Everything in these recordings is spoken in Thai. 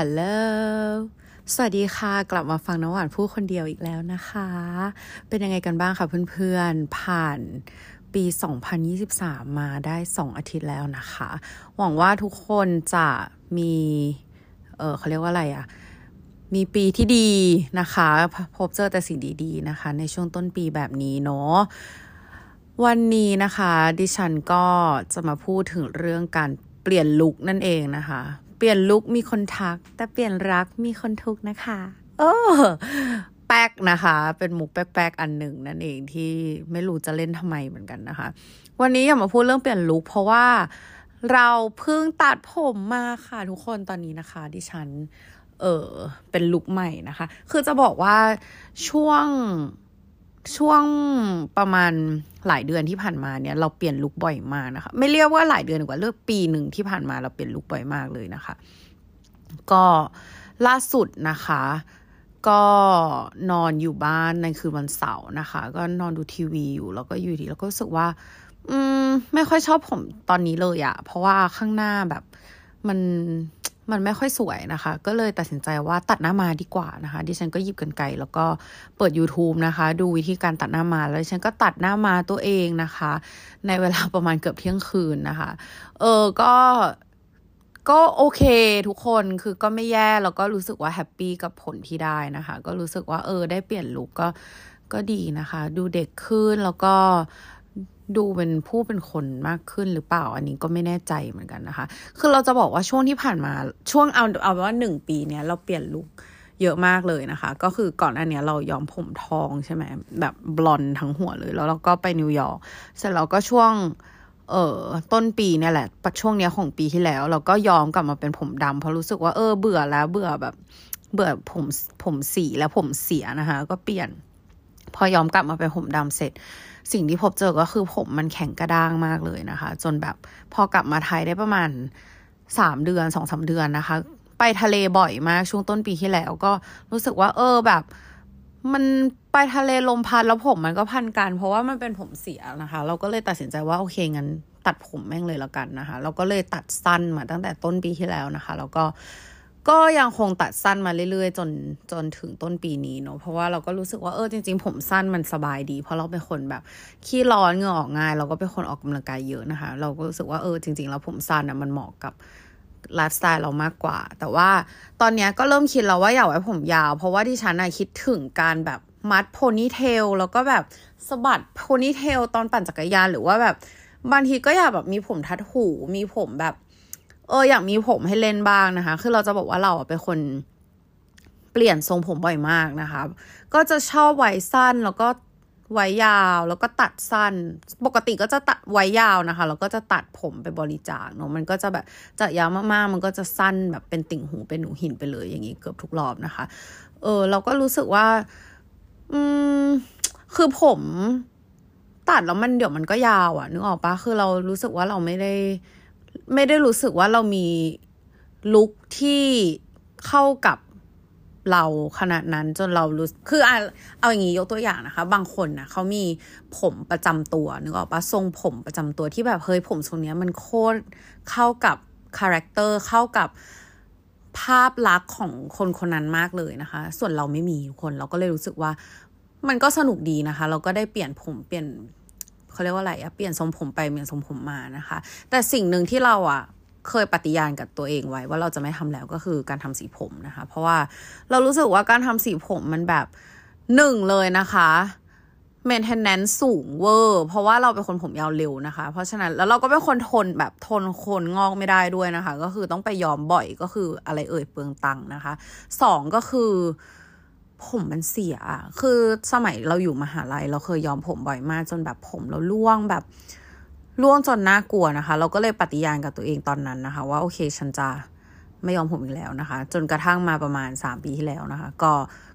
ฮัลโหลสวัสดีค่ะกลับมาฟังน้ำหวานพูดคนเดียวอีกแล้วนะคะเป็นยังไงกันบ้างค่ะเพื่อนๆผ่านปี2023มาได้2อาทิตย์แล้วนะคะหวังว่าทุกคนจะมีเขาเรียกว่าอะไรอ่ะมีปีที่ดีนะคะพบเจอแต่สิ่งดีๆนะคะในช่วงต้นปีแบบนี้เนาะวันนี้นะคะดิฉันก็จะมาพูดถึงเรื่องการเปลี่ยนลุคนั่นเองนะคะเปลี่ยนลุคมีคนทักแต่เปลี่ยนรักมีคนทุกข์นะคะแป๊กนะคะเป็นมุกแป๊กๆอันหนึ่งนั่นเองที่ไม่รู้จะเล่นทำไมเหมือนกันนะคะวันนี้อยากมาพูดเรื่องเปลี่ยนลุคเพราะว่าเราเพิ่งตัดผมมาค่ะทุกคนตอนนี้นะคะดิฉันเป็นลุคใหม่นะคะคือจะบอกว่าช่วงประมาณหลายเดือนที่ผ่านมาเนี่ยเราเปลี่ยนลุคบ่อยมากนะคะไม่เรียกว่าหลายเดือนกว่าเรียกปีหนึ่งที่ผ่านมาเราเปลี่ยนลุคบ่อยมากเลยนะคะก็ล่าสุดนะคะก็นอนอยู่บ้านในคืนวันเสาร์นะคะก็นอนดูทีวีอยู่แล้วก็อยู่ดีแล้วก็รู้สึกว่าไม่ค่อยชอบผมตอนนี้เลยอะเพราะว่าข้างหน้าแบบมันไม่ค่อยสวยนะคะก็เลยตัดสินใจว่าตัดหน้ามาดีกว่านะคะดิฉันก็หยิบกรรไกรแล้วก็เปิด YouTube นะคะดูวิธีการตัดหน้ามาแล้วดิฉันก็ตัดหน้ามาตัวเองนะคะในเวลาประมาณเกือบเที่ยงคืนนะคะก็โอเคทุกคนคือก็ไม่แย่แล้วก็รู้สึกว่าแฮปปี้กับผลที่ได้นะคะก็รู้สึกว่าได้เปลี่ยนลุคก็ดีนะคะดูเด็กขึ้นแล้วก็ดูเป็นผู้เป็นคนมากขึ้นหรือเปล่าอันนี้ก็ไม่แน่ใจเหมือนกันนะคะคือเราจะบอกว่าช่วงที่ผ่านมาช่วงเอาว่า1ปีเนี้ยเราเปลี่ยนลุคเยอะมากเลยนะคะก็คือก่อนอันเนี้ยเราย้อมผมทองใช่ไหมแบบบลอนด์ทั้งหัวเลยแล้วเราก็ไปนิวยอร์กเสร็จแล้วก็ช่วงต้นปีเนี่ยแหละช่วงเนี้ยของปีที่แล้วเราก็ย้อมกลับมาเป็นผมดำเพราะรู้สึกว่าเบื่อแล้วเบื่อแบบเบื่อผมสีแล้วผมเสียนะคะก็เปลี่ยนพอย้อมกลับมาเป็นผมดำเสร็จสิ่งที่พบเจอก็คือผมมันแข็งกระด้างมากเลยนะคะจนแบบพอกลับมาไทยได้ประมาณ2-3 เดือนนะคะไปทะเลบ่อยมากช่วงต้นปีที่แล้วก็รู้สึกว่าแบบมันไปทะเลลมพัดแล้วผมมันก็พันกันเพราะว่ามันเป็นผมเสียนะคะเราก็เลยตัดสินใจว่าโอเคงั้นตัดผมแม่งเลยแล้วกันนะคะเราก็เลยตัดสั้นมาตั้งแต่ต้นปีที่แล้วนะคะแล้วก็ยังคงตัดสั้นมาเรื่อยๆจนถึงต้นปีนี้เนาะเพราะว่าเราก็รู้สึกว่าจริงๆผมสั้นมันสบายดีเพราะเราเป็นคนแบบขี้ร้อนเหงื่อออกง่ายเราก็เป็นคนออกกำลังกายเยอะนะคะเราก็รู้สึกว่าจริงๆแล้วผมสั้นนะมันเหมาะกับไลฟ์สไตล์เรามากกว่าแต่ว่าตอนนี้ก็เริ่มคิดแล้วว่าอยากไว้ผมยาวเพราะว่าดิฉันน่ะคิดถึงการแบบมัดโพนี่เทลแล้วก็แบบสะบัดโพนี่เทลตอนปั่นจักรยานหรือว่าแบบบางทีก็อยากแบบมีผมทัดหูมีผมแบบอยากมีผมให้เล่นบ้างนะคะคือเราจะบอกว่าเราเป็นคนเปลี่ยนทรงผมบ่อยมากนะคะก็จะชอบไว้สั้นแล้วก็ไว้ยาวแล้วก็ตัดสั้นปกติก็จะตัดไว้ยาวนะคะแล้วก็จะตัดผมไปบริจาคเนาะมันก็จะแบบจะยาวมากๆมันก็จะสั้นแบบเป็นติ่งหูเป็นหนูหินไปเลยอย่างนี้เกือบทุกรอบนะคะเราก็รู้สึกว่าคือผมตัดแล้วมันเดี๋ยวมันก็ยาวนึกออกปะคือเรารู้สึกว่าเราไม่ได้รู้สึกว่าเรามีลุคที่เข้ากับเราขนาดนั้นจนเรารู้คือเอาอย่างนี้ยกตัวอย่างนะคะบางคนนะเขามีผมประจำตัวนึกออกปะทรงผมประจำตัวที่แบบเฮ้ยผมทรงเนี้ยมันโคตรเข้ากับคาแรคเตอร์เข้ากับภาพลักษณ์ของคนคนนั้นมากเลยนะคะส่วนเราไม่มีคนเราก็เลยรู้สึกว่ามันก็สนุกดีนะคะเราก็ได้เปลี่ยนผมเปลี่ยนเขาเรียกว่าอะไรเปลี่ยนทรงผมไปเปลี่ยนทรงผมมานะคะแต่สิ่งหนึ่งที่เราเคยปฏิญาณกับตัวเองไว้ว่าเราจะไม่ทำแล้วก็คือการทำสีผมนะคะเพราะว่าเรารู้สึกว่าการทำสีผมมันแบบ1เลยนะคะ maintenance สูงเวอร์เพราะว่าเราเป็นคนผมยาวเร็วนะคะเพราะฉะนั้นแล้วเราก็เป็นคนทนโคนงอกไม่ได้ด้วยนะคะก็คือต้องไปย้อมบ่อยก็คืออะไรเปลืองตังค์นะคะ2ก็คือผมมันเสียคือสมัยเราอยู่มหาลัยเราเคยย้อมผมบ่อยมากจนแบบผมเราร่วงแบบร่วงจนน่ากลัวนะคะเราก็เลยปฏิญาณกับตัวเองตอนนั้นนะคะว่าโอเคฉันจะไม่ย้อมผมอีกแล้วนะคะจนกระทั่งมาประมาณ3ปีที่แล้วนะคะก็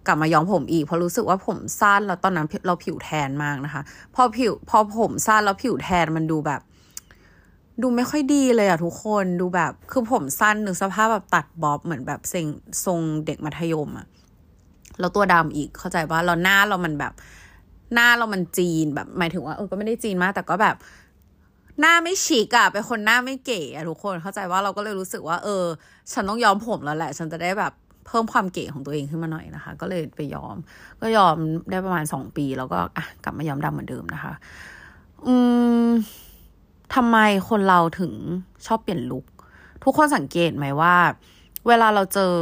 กลับมาย้อมผมอีกเพราะรู้สึกว่าผมสั้นแล้วตอนนั้นเราผิวแทนมากนะคะพอผมสั้นแล้วผิวแทนมันดูแบบดูไม่ค่อยดีเลยทุกคนดูแบบคือผมสั้นนึกสภาพแบบตัดบ๊อบเหมือนแบบทรงเด็กมัธยมแล้วตัวดำอีกเข้าใจว่าเราหน้าเรามันจีนแบบหมายถึงว่าก็ไม่ได้จีนมากแต่ก็แบบ หน้าไม่ฉีกอะเป็นคนหน้าไม่เก๋อะทุกคนเข้าใจว่าเราก็เลยรู้สึกว่าฉันต้องย้อมผมแล้วแหละฉันจะได้แบบเพิ่มความเก๋ของตัวเองขึ้นมาหน่อยนะคะก็เลยไปย้อมก็ย้อมได้ประมาณ2ปีแล้วก็กลับมาย้อมดำเหมือนเดิมนะคะทำไมคนเราถึงชอบเปลี่ยนลุคทุกคนสังเกตไหมว่าเวลาเราเจอ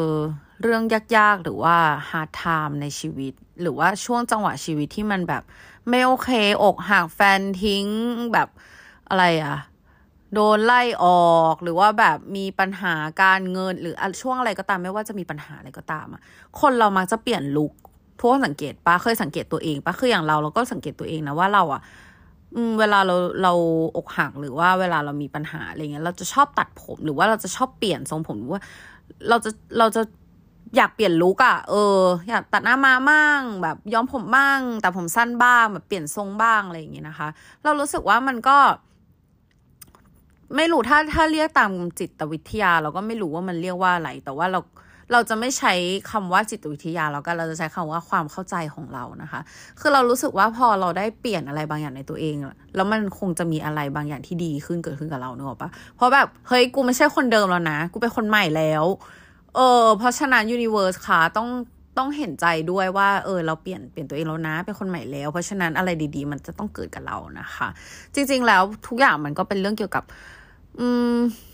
เรื่องยากๆหรือว่า hard time ในชีวิตหรือว่าช่วงจังหวะชีวิตที่มันแบบไม่โอเคอกหักแฟนทิ้งแบบอะไรอะโดนไล่ออกหรือว่าแบบมีปัญหาการเงินหรือช่วงอะไรก็ตามไม่ว่าจะมีปัญหาอะไรก็ตามอะคนเรามักจะเปลี่ยนลุคทุกคนสังเกตปะเคยสังเกตตัวเองปะคืออย่างเราก็สังเกตตัวเองนะว่าเราอะเวลาเราอกหักหรือว่าเวลาเรามีปัญหาอะไรเงี้ยเราจะชอบตัดผมหรือว่าเราจะชอบเปลี่ยนทรงผมหรือว่าเราจะอยากเปลี่ยนลุคอะอยากตัดหน้ามาบ้างแบบย้อมผมบ้างแต่ผมสั้นบ้างแบบเปลี่ยนทรงบ้างอะไรอย่างเงี้ยนะคะเรารู้สึกว่ามันก็ไม่รู้ถ้าเรียกตามจิตวิทยาเราก็ไม่รู้ว่ามันเรียกว่าอะไรแต่ว่าเราจะไม่ใช้คำว่าจิตวิทยาแล้วกันเราจะใช้คำว่าความเข้าใจของเรานะคะคือเรารู้สึกว่าพอเราได้เปลี่ยนอะไรบางอย่างในตัวเองแล้วมันคงจะมีอะไรบางอย่างที่ดีขึ้นเกิดขึ้นกับเราเนอะปะเพราะแบบเฮ้ยกูไม่ใช่คนเดิมแล้วนะกูเป็นคนใหม่แล้วเพราะฉะนั้นยูนิเวิร์สค่ะต้องเห็นใจด้วยว่าเราเปลี่ยนตัวเองแล้วนะเป็นคนใหม่แล้วเพราะฉะนั้นอะไรดีๆมันจะต้องเกิดกับเรานะคะจริงๆแล้วทุกอย่างมันก็เป็นเรื่องเกี่ยวกับ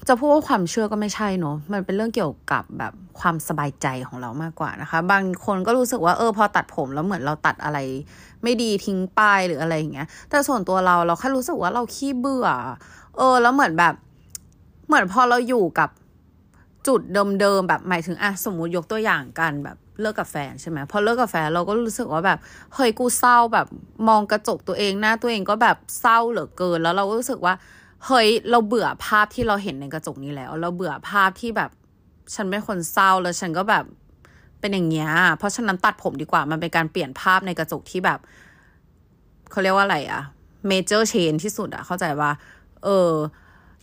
จะพูดว่าความเชื่อก็ไม่ใช่เนอะมันเป็นเรื่องเกี่ยวกับแบบความสบายใจของเรามากกว่านะคะบางคนก็รู้สึกว่าพอตัดผมแล้วเหมือนเราตัดอะไรไม่ดีทิ้งไปหรืออะไรอย่างเงี้ยแต่ส่วนตัวเราแค่รู้สึกว่าเราขี้เบื่อแล้วเหมือนแบบเหมือนพอเราอยู่กับจุดเดิมๆแบบหมายถึงสมมติยกตัวอย่างกันแบบเลิกกับแฟนใช่ไหมพอเลิกกับแฟนเราก็รู้สึกว่าแบบเฮ้ยกูเศร้าแบบมองกระจกตัวเองหน้าตัวเองก็แบบเศร้าเหลือเกินแล้วเราก็รู้สึกว่าเฮ้ยเราเบื่อภาพที่เราเห็นในกระจกนี้แล้วเราเบื่อภาพที่แบบฉันเป็นคนเศร้าแล้วฉันก็แบบเป็นอย่างเงี้ยเพราะฉะนั้นตัดผมดีกว่ามันเป็นการเปลี่ยนภาพในกระจกที่แบบเขาเรียกว่าอะไรอะเมเจอร์เชนที่สุดอะเข้าใจว่า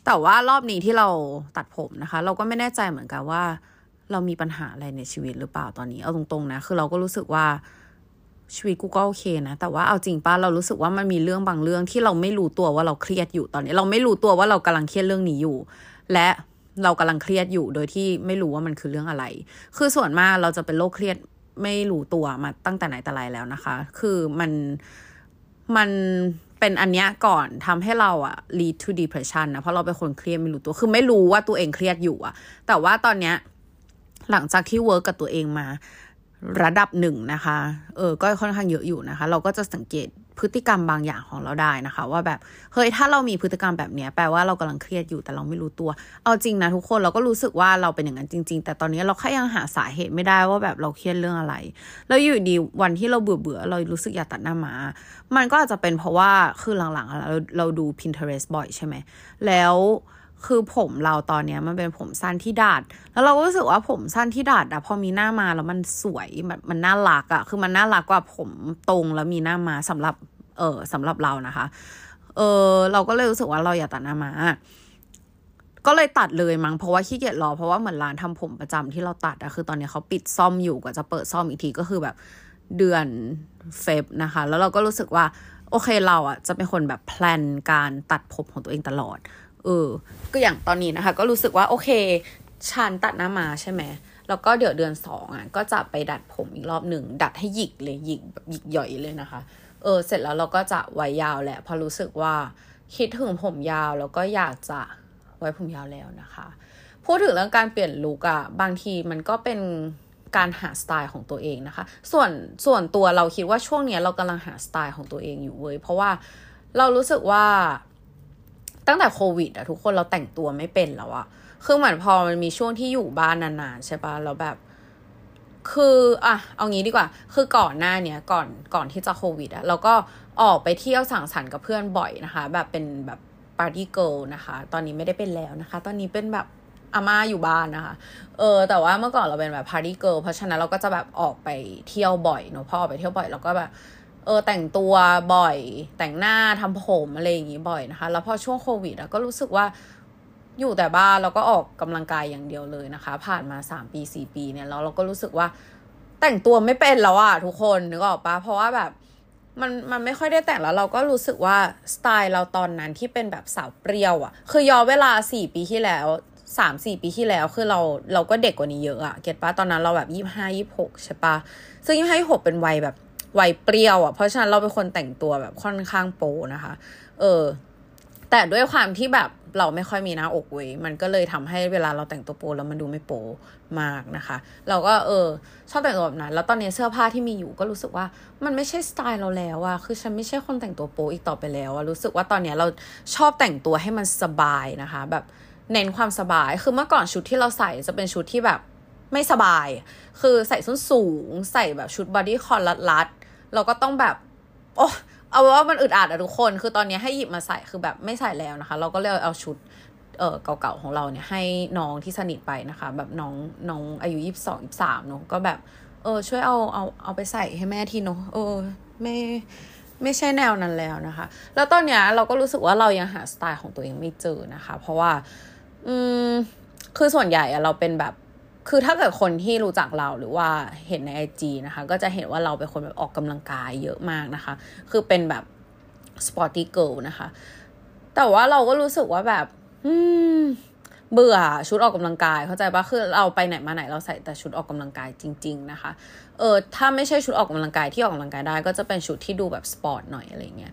แต่ว่ารอบนี้ที่เราตัดผมนะคะเราก็ไม่แน่ใจเหมือนกันว่าเรามีปัญหาอะไรในชีวิตหรือเปล่าตอนนี้เอาตรงๆนะคือเราก็รู้สึกว่าชีวิตกูก็โอเคนะแต่ว่าเอาจริงป่ะเรารู้สึกว่ามันมีเรื่องบางเรื่องที่เราไม่รู้ตัวว่าเราเครียดอยู่ตอนนี้เราไม่รู้ตัวว่าเรากำลังเครียดเรื่องนี้อยู่และเรากำลังเครียดอยู่โดยที่ไม่รู้ว่ามันคือเรื่องอะไรคือส่วนมากเราจะเป็นโรคเครียดไม่รู้ตัวมาตั้งแต่ไหนแต่ไรแล้วนะคะคือมันเป็นอันเนี้ยก่อนทำให้เราlead to depression นะเพราะเราเป็นคนเครียดไม่รู้ตัวคือไม่รู้ว่าตัวเองเครียดอยู่แต่ว่าตอนเนี้ยหลังจากที่เวิร์กกับตัวเองมาระดับหนึ่งนะคะก็ค่อนข้างเยอะอยู่นะคะเราก็จะสังเกตพฤติกรรมบางอย่างของเราได้นะคะว่าแบบเฮ้ยถ้าเรามีพฤติกรรมแบบนี้แปลว่าเรากำลังเครียดอยู่แต่เราไม่รู้ตัวเอาจริงนะทุกคนเราก็รู้สึกว่าเราเป็นอย่างนั้นจริงๆแต่ตอนนี้เราแค่ยังหาสาเหตุไม่ได้ว่าแบบเราเครียดเรื่องอะไรแล้วอยู่ดีวันที่เราเบื่อๆเรารู้สึกอยากตัดหน้าม้ามันก็อาจจะเป็นเพราะว่าคือหลังๆเราดู Pinterest บ่อยใช่ไหมแล้วคือผมเราตอนนี้มันเป็นผมสั้นที่ดัดแล้วเราก็รู้สึกว่าผมสั้นที่ดัดพอมีหน้ามาแล้วมันสวยมันน่ารักคือมันน่ารักกว่าผมตรงแล้วมีหน้ามาสำหรับเรานะคะเราก็เลยรู้สึกว่าเราอยากตัดหน้ามาก็เลยตัดเลยมั้งเพราะว่าขี้เกียจรอเพราะว่าเหมือนร้านทำผมประจำที่เราตัดคือตอนนี้เขาปิดซ่อมอยู่กว่าจะเปิดซ่อมอีกทีก็คือแบบเดือนเฟบนะคะแล้วเราก็รู้สึกว่าโอเคเราจะเป็นคนแบบแพลนการตัดผมของตัวเองตลอดก็อย่างตอนนี้นะคะก็รู้สึกว่าโอเคฉันตัดหน้ามาใช่ไหมแล้วก็เดี๋ยวเดือน2ก็จะไปดัดผมอีกรอบหนึ่งดัดให้หยิกเลยหยิกหย่อยเลยนะคะเสร็จแล้วเราก็จะไว้ยาวแหละพอรู้สึกว่าคิดถึงผมยาวแล้วก็อยากจะไว้ผมยาวแล้วนะคะพูดถึงเรื่องการเปลี่ยนลุคบางทีมันก็เป็นการหาสไตล์ของตัวเองนะคะส่วนตัวเราคิดว่าช่วงนี้เรากำลังหาสไตล์ของตัวเองอยู่เว้ยเพราะว่าเรารู้สึกว่าตั้งแต่โควิดทุกคนเราแต่งตัวไม่เป็นแล้วคือเหมือนพอมันมีช่วงที่อยู่บ้านนานๆใช่ปะแล้วแบบคือเอางี้ดีกว่าคือก่อนหน้าเนี้ยก่อนที่จะโควิดเราก็ออกไปเที่ยวสังสรรค์กับเพื่อนบ่อยนะคะแบบเป็นแบบปาร์ตี้เกิร์ลนะคะตอนนี้ไม่ได้เป็นแล้วนะคะตอนนี้เป็นแบบอาม่าอยู่บ้านนะคะแต่ว่าเมื่อก่อนเราเป็นแบบปาร์ตี้เกิร์ลเพราะฉะนั้นเราก็จะแบบออกไปเที่ยวบ่อยเนอะพอออกไปเที่ยวบ่อยเราก็แบบแต่งตัวบ่อยแต่งหน้าทำผมอะไรอย่างงี้บ่อยนะคะแล้วพอช่วงโควิดก็รู้สึกว่าอยู่แต่บ้านเราก็ออกกำลังกายอย่างเดียวเลยนะคะผ่านมา3ปี4ปีเนี่ยแล้วเราก็รู้สึกว่าแต่งตัวไม่เป็นแล้วทุกคนนึกออกปะเพราะว่าแบบ มันไม่ค่อยได้แต่งแล้วเราก็รู้สึกว่าสไตล์เราตอนนั้นที่เป็นแบบสาวเปรี้ยวอ่ะคือย้อนเวลา4ปีที่แล้ว3-4 ปีที่แล้วคือเราก็เด็กกว่านี้เยอะอะเก็ทป่ะตอนนั้นเราแบบ25-26ใช่ป่ะซึ่ง25-26เป็นวัยแบบวัยเปรี้ยวอะเพราะฉะนั้นเราเป็นคนแต่งตัวแบบค่อนข้างโป๊นะคะแต่ด้วยความที่แบบเราไม่ค่อยมีหน้าอกเว้ยมันก็เลยทำให้เวลาเราแต่งตัวโป๊แล้วมันดูไม่โป๊มากนะคะเราก็ชอบแต่งตัวแบบนั้นแล้วตอนนี้เสื้อผ้าที่มีอยู่ก็รู้สึกว่ามันไม่ใช่สไตล์เราแล้วอะคือฉันไม่ใช่คนแต่งตัวโป๊อีกต่อไปแล้วอะรู้สึกว่าตอนนี้เราชอบแต่งตัวให้มันสบายนะคะแบบเน้นความสบายคือเมื่อก่อนชุดที่เราใส่จะเป็นชุดที่แบบไม่สบายคือใส่ส้นสูงใส่แบบชุดบอดี้คอนรัดๆเราก็ต้องแบบโอ้เอาว่ามันอึดอัดอะทุกคนคือตอนนี้ให้หยิบมาใส่คือแบบไม่ใส่แล้วนะคะเราก็เลยเอาชุดเก่าๆของเราเนี่ยให้น้องที่สนิทไปนะคะแบบน้องอายุ22-23เนาะก็แบบช่วยเอาไปใส่ให้แม่ทีเนาะไม่ใช่แนวนั้นแล้วนะคะแล้วตอนเนี้ยเราก็รู้สึกว่าเรายังหาสไตล์ของตัวเองไม่เจอนะคะเพราะว่าคือส่วนใหญ่อะเราเป็นแบบคือถ้าเกิดคนที่รู้จักเราหรือว่าเห็นใน IG นะคะก็จะเห็นว่าเราเป็นคนแบบออกกำลังกายเยอะมากนะคะคือเป็นแบบ sporty girl นะคะแต่ว่าเราก็รู้สึกว่าแบบเบื่อชุดออกกำลังกายเข้าใจป่ะคือเราไปไหนมาไหนเราใส่แต่ชุดออกกำลังกายจริงๆนะคะถ้าไม่ใช่ชุดออกกำลังกายที่ออกกำลังกายได้ก็จะเป็นชุดที่ดูแบบสปอร์ตหน่อยอะไรเงี้ย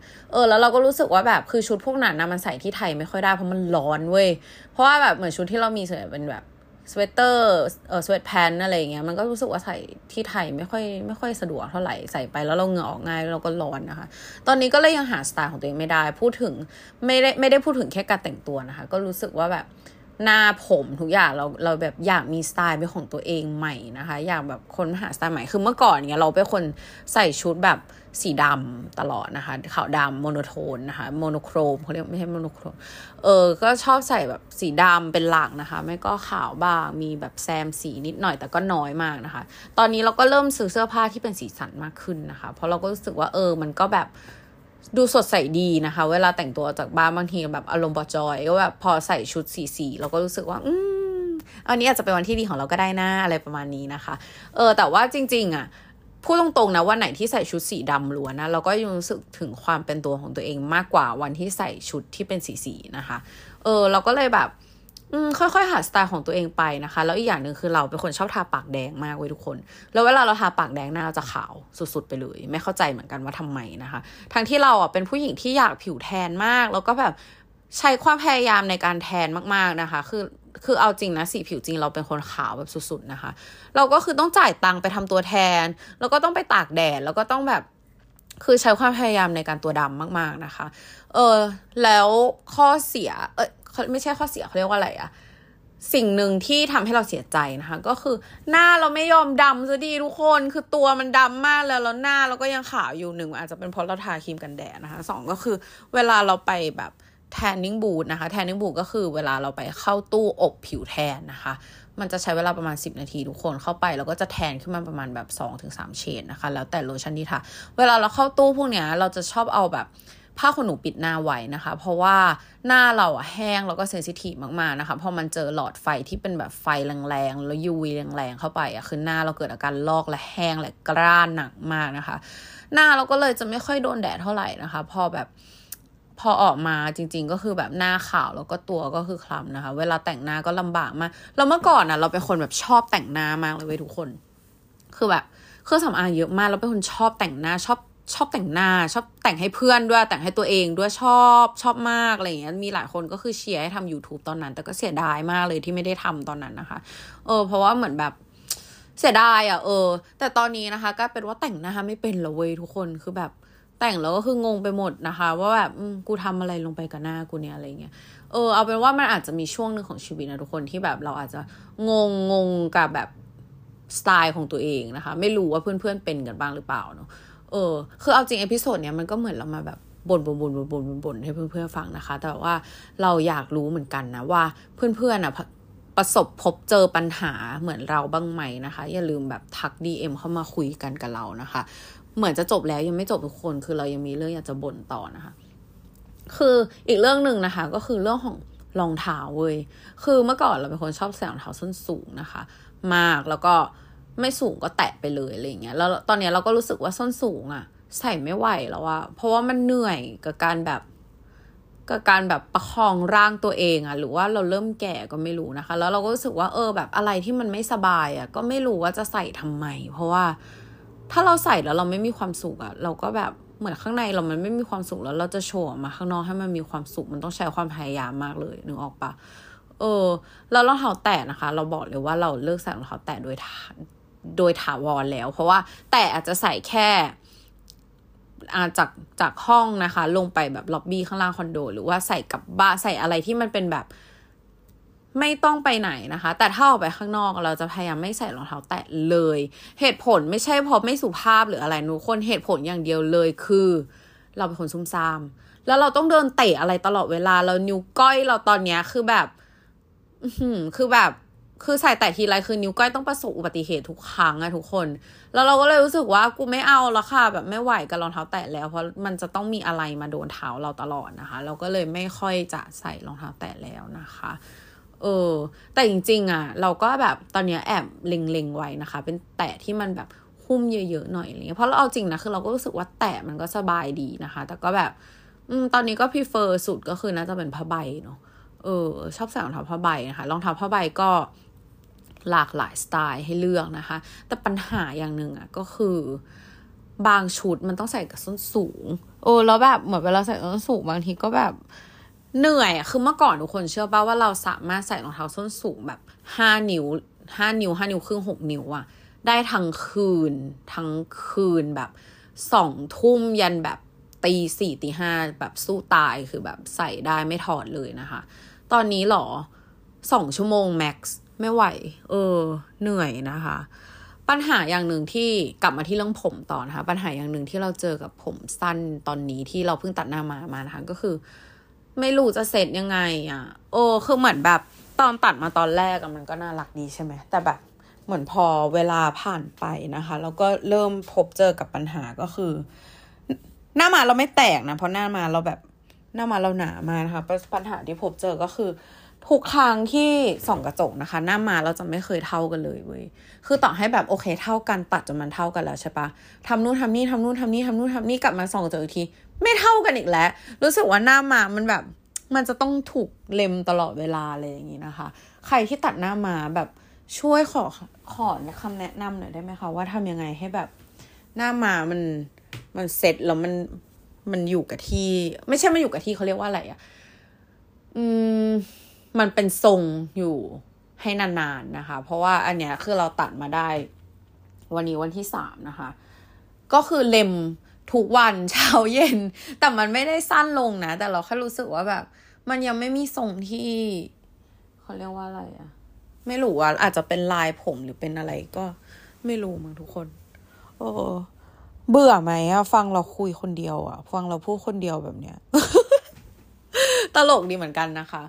แล้วเราก็รู้สึกว่าแบบคือชุดพวกนั้นนะมันใส่ที่ไทยไม่ค่อยได้เพราะมันร้อนเว้ยเพราะว่าแบบเหมือนชุดที่เรามีส่วนใหญ่เป็นแบบสเวตเตอร์สเวตแพนอะไรเงี้ยมันก็รู้สึกว่าใส่ที่ไทยไม่ค่อยสะดวกเท่าไหร่ใส่ไปแล้วเราเหงื่อออกง่ายเราก็ร้อนนะคะตอนนี้ก็เลยยังหาสไตล์ของตัวเองไม่ได้พูดถึงไม่ได้พูดถึงแค่การแต่งตัวนะคะก็รู้สึกว่าแบบหน้าผมทุกอย่างเราแบบอยากมีสไตล์เป็นของตัวเองใหม่นะคะอยากแบบค้นหาสไตล์ใหม่คือเมื่อก่อนเนี่ยเราเป็นคนใส่ชุดแบบสีดำตลอดนะคะขาวดำโมโนโทนนะคะโมโนโครมเขาเรียกไม่ใช่โมโนโครมก็ชอบใส่แบบสีดำเป็นหลักนะคะไม่ก็ขาวบ้างมีแบบแซมสีนิดหน่อยแต่ก็น้อยมากนะคะตอนนี้เราก็เริ่มซื้อเสื้อผ้าที่เป็นสีสันมากขึ้นนะคะเพราะเราก็รู้สึกว่ามันก็แบบดูสดใสดีนะคะเวลาแต่งตัวจากบ้านบางทีแบบอารมณ์บอจอยก็แบบพอใส่ชุดสีๆเราก็รู้สึกว่าอันนี้อาจจะเป็นวันที่ดีของเราก็ได้นะอะไรประมาณนี้นะคะแต่ว่าจริงๆอ่ะพูดตรงๆนะวันไหนที่ใส่ชุดสีดำล้วนนะเราก็ยังรู้สึกถึงความเป็นตัวของตัวเองมากกว่าวันที่ใส่ชุดที่เป็นสีๆนะคะเราก็เลยแบบค่อยๆหาสไตล์ของตัวเองไปนะคะแล้วอีกอย่างนึงคือเราเป็นคนชอบทาปากแดงมากเว้ยทุกคนแล้วเวลาเราทาปากแดงหน้าเราจะขาวสุดๆไปเลยไม่เข้าใจเหมือนกันว่าทำไมนะคะทั้งที่เราอ่ะเป็นผู้หญิงที่อยากผิวแทนมากแล้วก็แบบใช้ความพยายามในการแทนมากๆนะคะคือเอาจริงนะสีผิวจริงเราเป็นคนขาวแบบสุดๆนะคะเราก็คือต้องจ่ายตังค์ไปทำตัวแทนแล้วก็ต้องไปตากแดดแล้วก็ต้องแบบคือใช้ความพยายามในการตัวดำมากๆนะคะแล้วข้อเสียไม่ใช่ข้อเสียเขาเรียกว่าอะไรอะสิ่งหนึ่งที่ทำให้เราเสียใจนะคะก็คือหน้าเราไม่ยอมดำซะดีทุกคนคือตัวมันดำมากแล้วหน้าเราก็ยังขาวอยู่1อาจจะเป็นเพราะเราทาครีมกันแดดนะคะ2ก็คือเวลาเราไปแบบแทนนิ่งบูธนะคะแทนนิ่งบูธก็คือเวลาเราไปเข้าตู้อบผิวแทนนะคะมันจะใช้เวลาประมาณ10นาทีทุกคนเข้าไปแล้วก็จะแทนขึ้นมาประมาณแบบ 2-3 เฉดนะคะแล้วแต่โลชั่นที่ทาเวลาเราเข้าตู้พวกเนี้ยเราจะชอบเอาแบบผ้าขนหนูปิดหน้าไว้นะคะเพราะว่าหน้าเราอะแห้งแล้วก็เซนซิทีฟมากๆนะคะพอมันเจอหลอดไฟที่เป็นแบบไฟแรงๆแล้ว UV แรงๆเข้าไปอะคือหน้าเราเกิดอาการลอกและแห้งและกร้านหนักมากนะคะหน้าเราก็เลยจะไม่ค่อยโดนแดดเท่าไหร่นะคะพอออกมาจริงๆก็คือแบบหน้าขาวแล้วก็ตัวก็คือคล้ำนะคะเวลาแต่งหน้าก็ลำบากมากแล้วเมื่อก่อนอะเราเป็นคนแบบชอบแต่งหน้ามากเลยเว้ยทุกคนคือแบบเครื่องสำอางเยอะมากเราเป็นคนชอบแต่งหน้าชอบแต่งหน้าชอบแต่งให้เพื่อนด้วยแต่งให้ตัวเองด้วยชอบมากอะไรอย่างเงี้ยมีหลายคนก็คือเชียร์ให้ทำ YouTube ตอนนั้นแต่ก็เสียดายมากเลยที่ไม่ได้ทำตอนนั้นนะคะเพราะว่าเหมือนแบบเสียดายอ่ะแต่ตอนนี้นะคะก็เป็นว่าแต่งหน้าไม่เป็นแล้วเว้ยทุกคนคือแบบแต่งแล้วก็คืองงไปหมดนะคะว่าแบบกูทำอะไรลงไปกับหน้ากูเนี่ยอะไรเงี้ยเอาเป็นว่ามันอาจจะมีช่วงนึงของชีวิตนะทุกคนที่แบบเราอาจจะงงกับแบบสไตล์ของตัวเองนะคะไม่รู้ว่าเพื่อนๆเป็นกันบ้างหรือเปล่าเนาะคือเอาจริงเอพิโซดเนี้ยมันก็เหมือนเรามาแบบบ่นให้เพื่อนๆฟังนะคะแต่ว่าเราอยากรู้เหมือนกันนะว่าเพื่อนๆอ่ะประสบพบเจอปัญหาเหมือนเราบ้างไหมนะคะอย่าลืมแบบทัก DM เข้ามาคุยกันกับเรานะคะเหมือนจะจบแล้วยังไม่จบทุกคนคือเรายังมีเรื่องอยากจะบ่นต่อนะคะคืออีกเรื่องนึงนะคะก็คือเรื่องของรองเท้าเว้ยคือเมื่อก่อนเราเป็นคนชอบใส่รองเท้าส้นสูงนะคะมากแล้วก็ไม่สูงก็แตะไปเลยอะไรอย่างเงี้ยแล้วตอนนี้เราก็รู้สึกว่าส้นสูงอ่ะ ใส่ไม่ไหวแล้วอะเพราะว่ามันเหนื่อยกับการแบบประคองร่างตัวเองอะหรือว่าเราเริ่มแก่ก็ไม่รู้นะคะแล้วเราก็รู้สึกว่าแบบอะไรที่มันไม่สบายอะก็ไม่รู้ว่าจะใส่ทำไมเพราะว่าถ้าเราใส่แล้วเราไม่มีความสุขอะเราก็แบบเหมือนข้างในเรามันไม่มีความสุขแล้วเราจะโชว์ออกมาข้างนอกให้มันมีความสุขมันต้องใช้ความพยายามมากเลยนึกออกปะแล้วรองเท้าแตะนะคะเราบอกเลยว่าเราเลิกใส่รองเท้าแตะโดยถาวรแล้วเพราะว่าแต่อาจจะใส่แค่จากห้องนะคะลงไปแบบล็อบบี้ข้างล่างคอนโดหรือว่าใส่กับบ้านใส่อะไรที่มันเป็นแบบไม่ต้องไปไหนนะคะแต่ถ้าออกไปข้างนอกเราจะพยายามไม่ใส่รองเท้าแตะเลยเหตุผลไม่ใช่เพราะไม่สุภาพหรืออะไรทุกคนเหตุผลอย่างเดียวเลยคือเราเป็นคนซุ่มซ่ามแล้วเราต้องเดินเตะอะไรตลอดเวลาเรานิ้วก้อยเราตอนเนี้ยคือใส่แต่ทีไรคือนิ้วก้อยต้องประสบอุบัติเหตุทุกครั้งอะทุกคนแล้วเราก็เลยรู้สึกว่ากูไม่เอาแล้วค่ะแบบไม่ไหวกับรองเท้าแตะแล้วเพราะมันจะต้องมีอะไรมาโดนเท้าเราตลอดนะคะเราก็เลยไม่ค่อยจะใส่รองเท้าแตะแล้วนะคะแต่จริงๆอะเราก็แบบตอนนี้แอบเล็งๆไว้นะคะเป็นแตะที่มันแบบหุ้มเยอะๆหน่อยอะไรเงี้ยเพราะเราเอาจริงนะคือเราก็รู้สึกว่าแตะมันก็สบายดีนะคะแต่ก็แบบตอนนี้ก็ prefer สุดก็คือน่าจะเป็นผ้าใบเนาะชอบใส่รองเท้าผ้าใบนะคะรองเท้าผ้าใบก็หลากหลายสไตล์ให้เลือกนะคะแต่ปัญหาอย่างหนึ่งอ่ะก็คือบางชุดมันต้องใส่กับส้นสูงแล้วแบบเหมือนเวลาใส่ส้นสูงบางทีก็แบบเหนื่อยอ่ะคือเมื่อก่อนทุกคนเชื่อป่ะว่าเราสามารถใส่รองเท้าส้นสูงแบบ5 นิ้วครึ่ง6 นิ้วอ่ะได้ทั้งคืนแบบ2 ทุ่มยันแบบตี 4 ตี 5แบบสู้ตายคือแบบใส่ได้ไม่ถอดเลยนะคะตอนนี้หรอ2 ชั่วโมงแม็กซ์ไม่ไหวเหนื่อยนะคะปัญหาอย่างหนึ่งที่กลับมาที่เรื่องผมต่อนะคะปัญหาอย่างหนึ่งที่เราเจอกับผมสั้นตอนนี้ที่เราเพิ่งตัดหน้ามานะคะก็คือไม่รู้จะเสร็จยังไงอ่ะคือเหมือนแบบตอนตัดมาตอนแรกมันก็น่ารักดีใช่ไหมแต่แบบเหมือนพอเวลาผ่านไปนะคะแล้วก็เริ่มพบเจอกับปัญหาก็คือหน้ามาเราไม่แตกนะเพราะหน้ามาเราแบบหน้ามาเราหนามานะคะปัญหาที่พบเจอก็คือทุกครั้งที่ส่องกระจกนะคะหน้ามาเราจะไม่เคยเท่ากันเลยเว้ยคือต่อให้แบบโอเคเท่ากันตัดจนมันเท่ากันแล้วใช่ปะทำนู่นทำนี่กลับมาส่องกระจกอีกทีไม่เท่ากันอีกแล้วรู้สึกว่าหน้ามามันแบบมันจะต้องถูกเล็มตลอดเวลาเลยอย่างนี้นะคะใครที่ตัดหน้ามาแบบช่วยขอคำแนะนำหน่อยได้ไหมคะว่าทำยังไงให้แบบหน้ามามันเสร็จแล้วมันอยู่กับที่ไม่ใช่มันอยู่กับที่เขาเรียกว่าอะไรอ่ะมันเป็นทรงอยู่ให้นานๆนะคะเพราะว่าอันเนี้ยคือเราตัดมาได้วันนี้วันที่3นะคะก็คือเล็มทุกวันเช้าเย็นแต่มันไม่ได้สั้นลงนะแต่เราแค่รู้สึกว่าแบบมันยังไม่มีทรงที่เขาเรียกว่าอะไรอ่ะไม่รู้ว่าอาจจะเป็นลายผมหรือเป็นอะไรก็ไม่รู้มั้งทุกคนเบื่อไหมอะฟังเราคุยคนเดียวอะฟังเราพูดคนเดียวแบบเนี้ย ตลกดีเหมือนกันนะคะ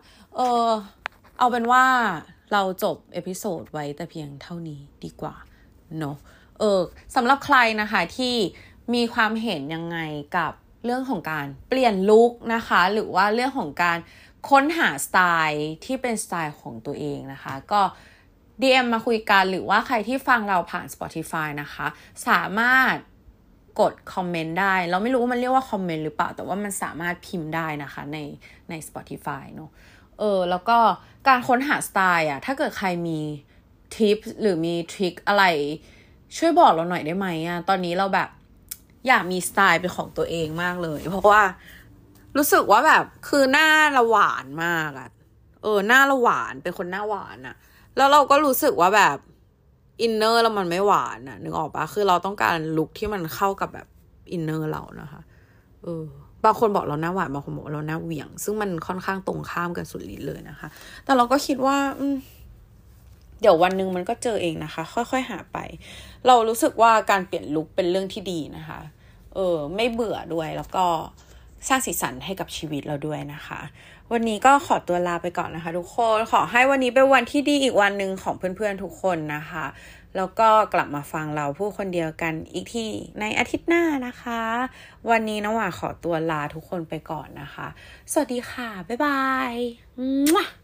เอาเป็นว่าเราจบเอพิโซดไว้แต่เพียงเท่านี้ดีกว่าเนาะสำหรับใครนะคะที่มีความเห็นยังไงกับเรื่องของการเปลี่ยนลุคนะคะหรือว่าเรื่องของการค้นหาสไตล์ที่เป็นสไตล์ของตัวเองนะคะก็DM มาคุยกันหรือว่าใครที่ฟังเราผ่าน Spotify นะคะสามารถกดคอมเมนต์ได้เราไม่รู้ว่ามันเรียกว่าคอมเมนต์หรือเปล่าแต่ว่ามันสามารถพิมพ์ได้นะคะใน Spotify เนอะแล้วก็การค้นหาสไตล์อ่ะถ้าเกิดใครมีทิปหรือมีทริคอะไรช่วยบอกเราหน่อยได้ไหมอ่ะตอนนี้เราแบบอยากมีสไตล์เป็นของตัวเองมากเลยเพราะว่ารู้สึกว่าแบบคือหน้าเราหวานมากอ่ะหน้าเราหวานเป็นคนหน้าหวานอ่ะแล้วเราก็รู้สึกว่าแบบอินเนอร์แล้วมันไม่หวานน่ะนึกออกปะคือเราต้องการลุคที่มันเข้ากับแบบอินเนอร์เรานะคะบางคนบอกเราหน้าหวานบางคนบอกเราหน้าเหวี่ยงซึ่งมันค่อนข้างตรงข้ามกันสุดฤทธิ์เลยนะคะแต่เราก็คิดว่าเดี๋ยววันนึงมันก็เจอเองนะคะค่อยๆหาไปเรารู้สึกว่าการเปลี่ยนลุคเป็นเรื่องที่ดีนะคะไม่เบื่อด้วยแล้วก็สร้างสีสันให้กับชีวิตเราด้วยนะคะวันนี้ก็ขอตัวลาไปก่อนนะคะทุกคนขอให้วันนี้เป็นวันที่ดีอีกวันหนึ่งของเพื่อนๆทุกคนนะคะแล้วก็กลับมาฟังเราพูดคนเดียวกันอีกทีในอาทิตย์หน้านะคะวันนี้น้องหว่าขอตัวลาทุกคนไปก่อนนะคะสวัสดีค่ะบ๊ายบาย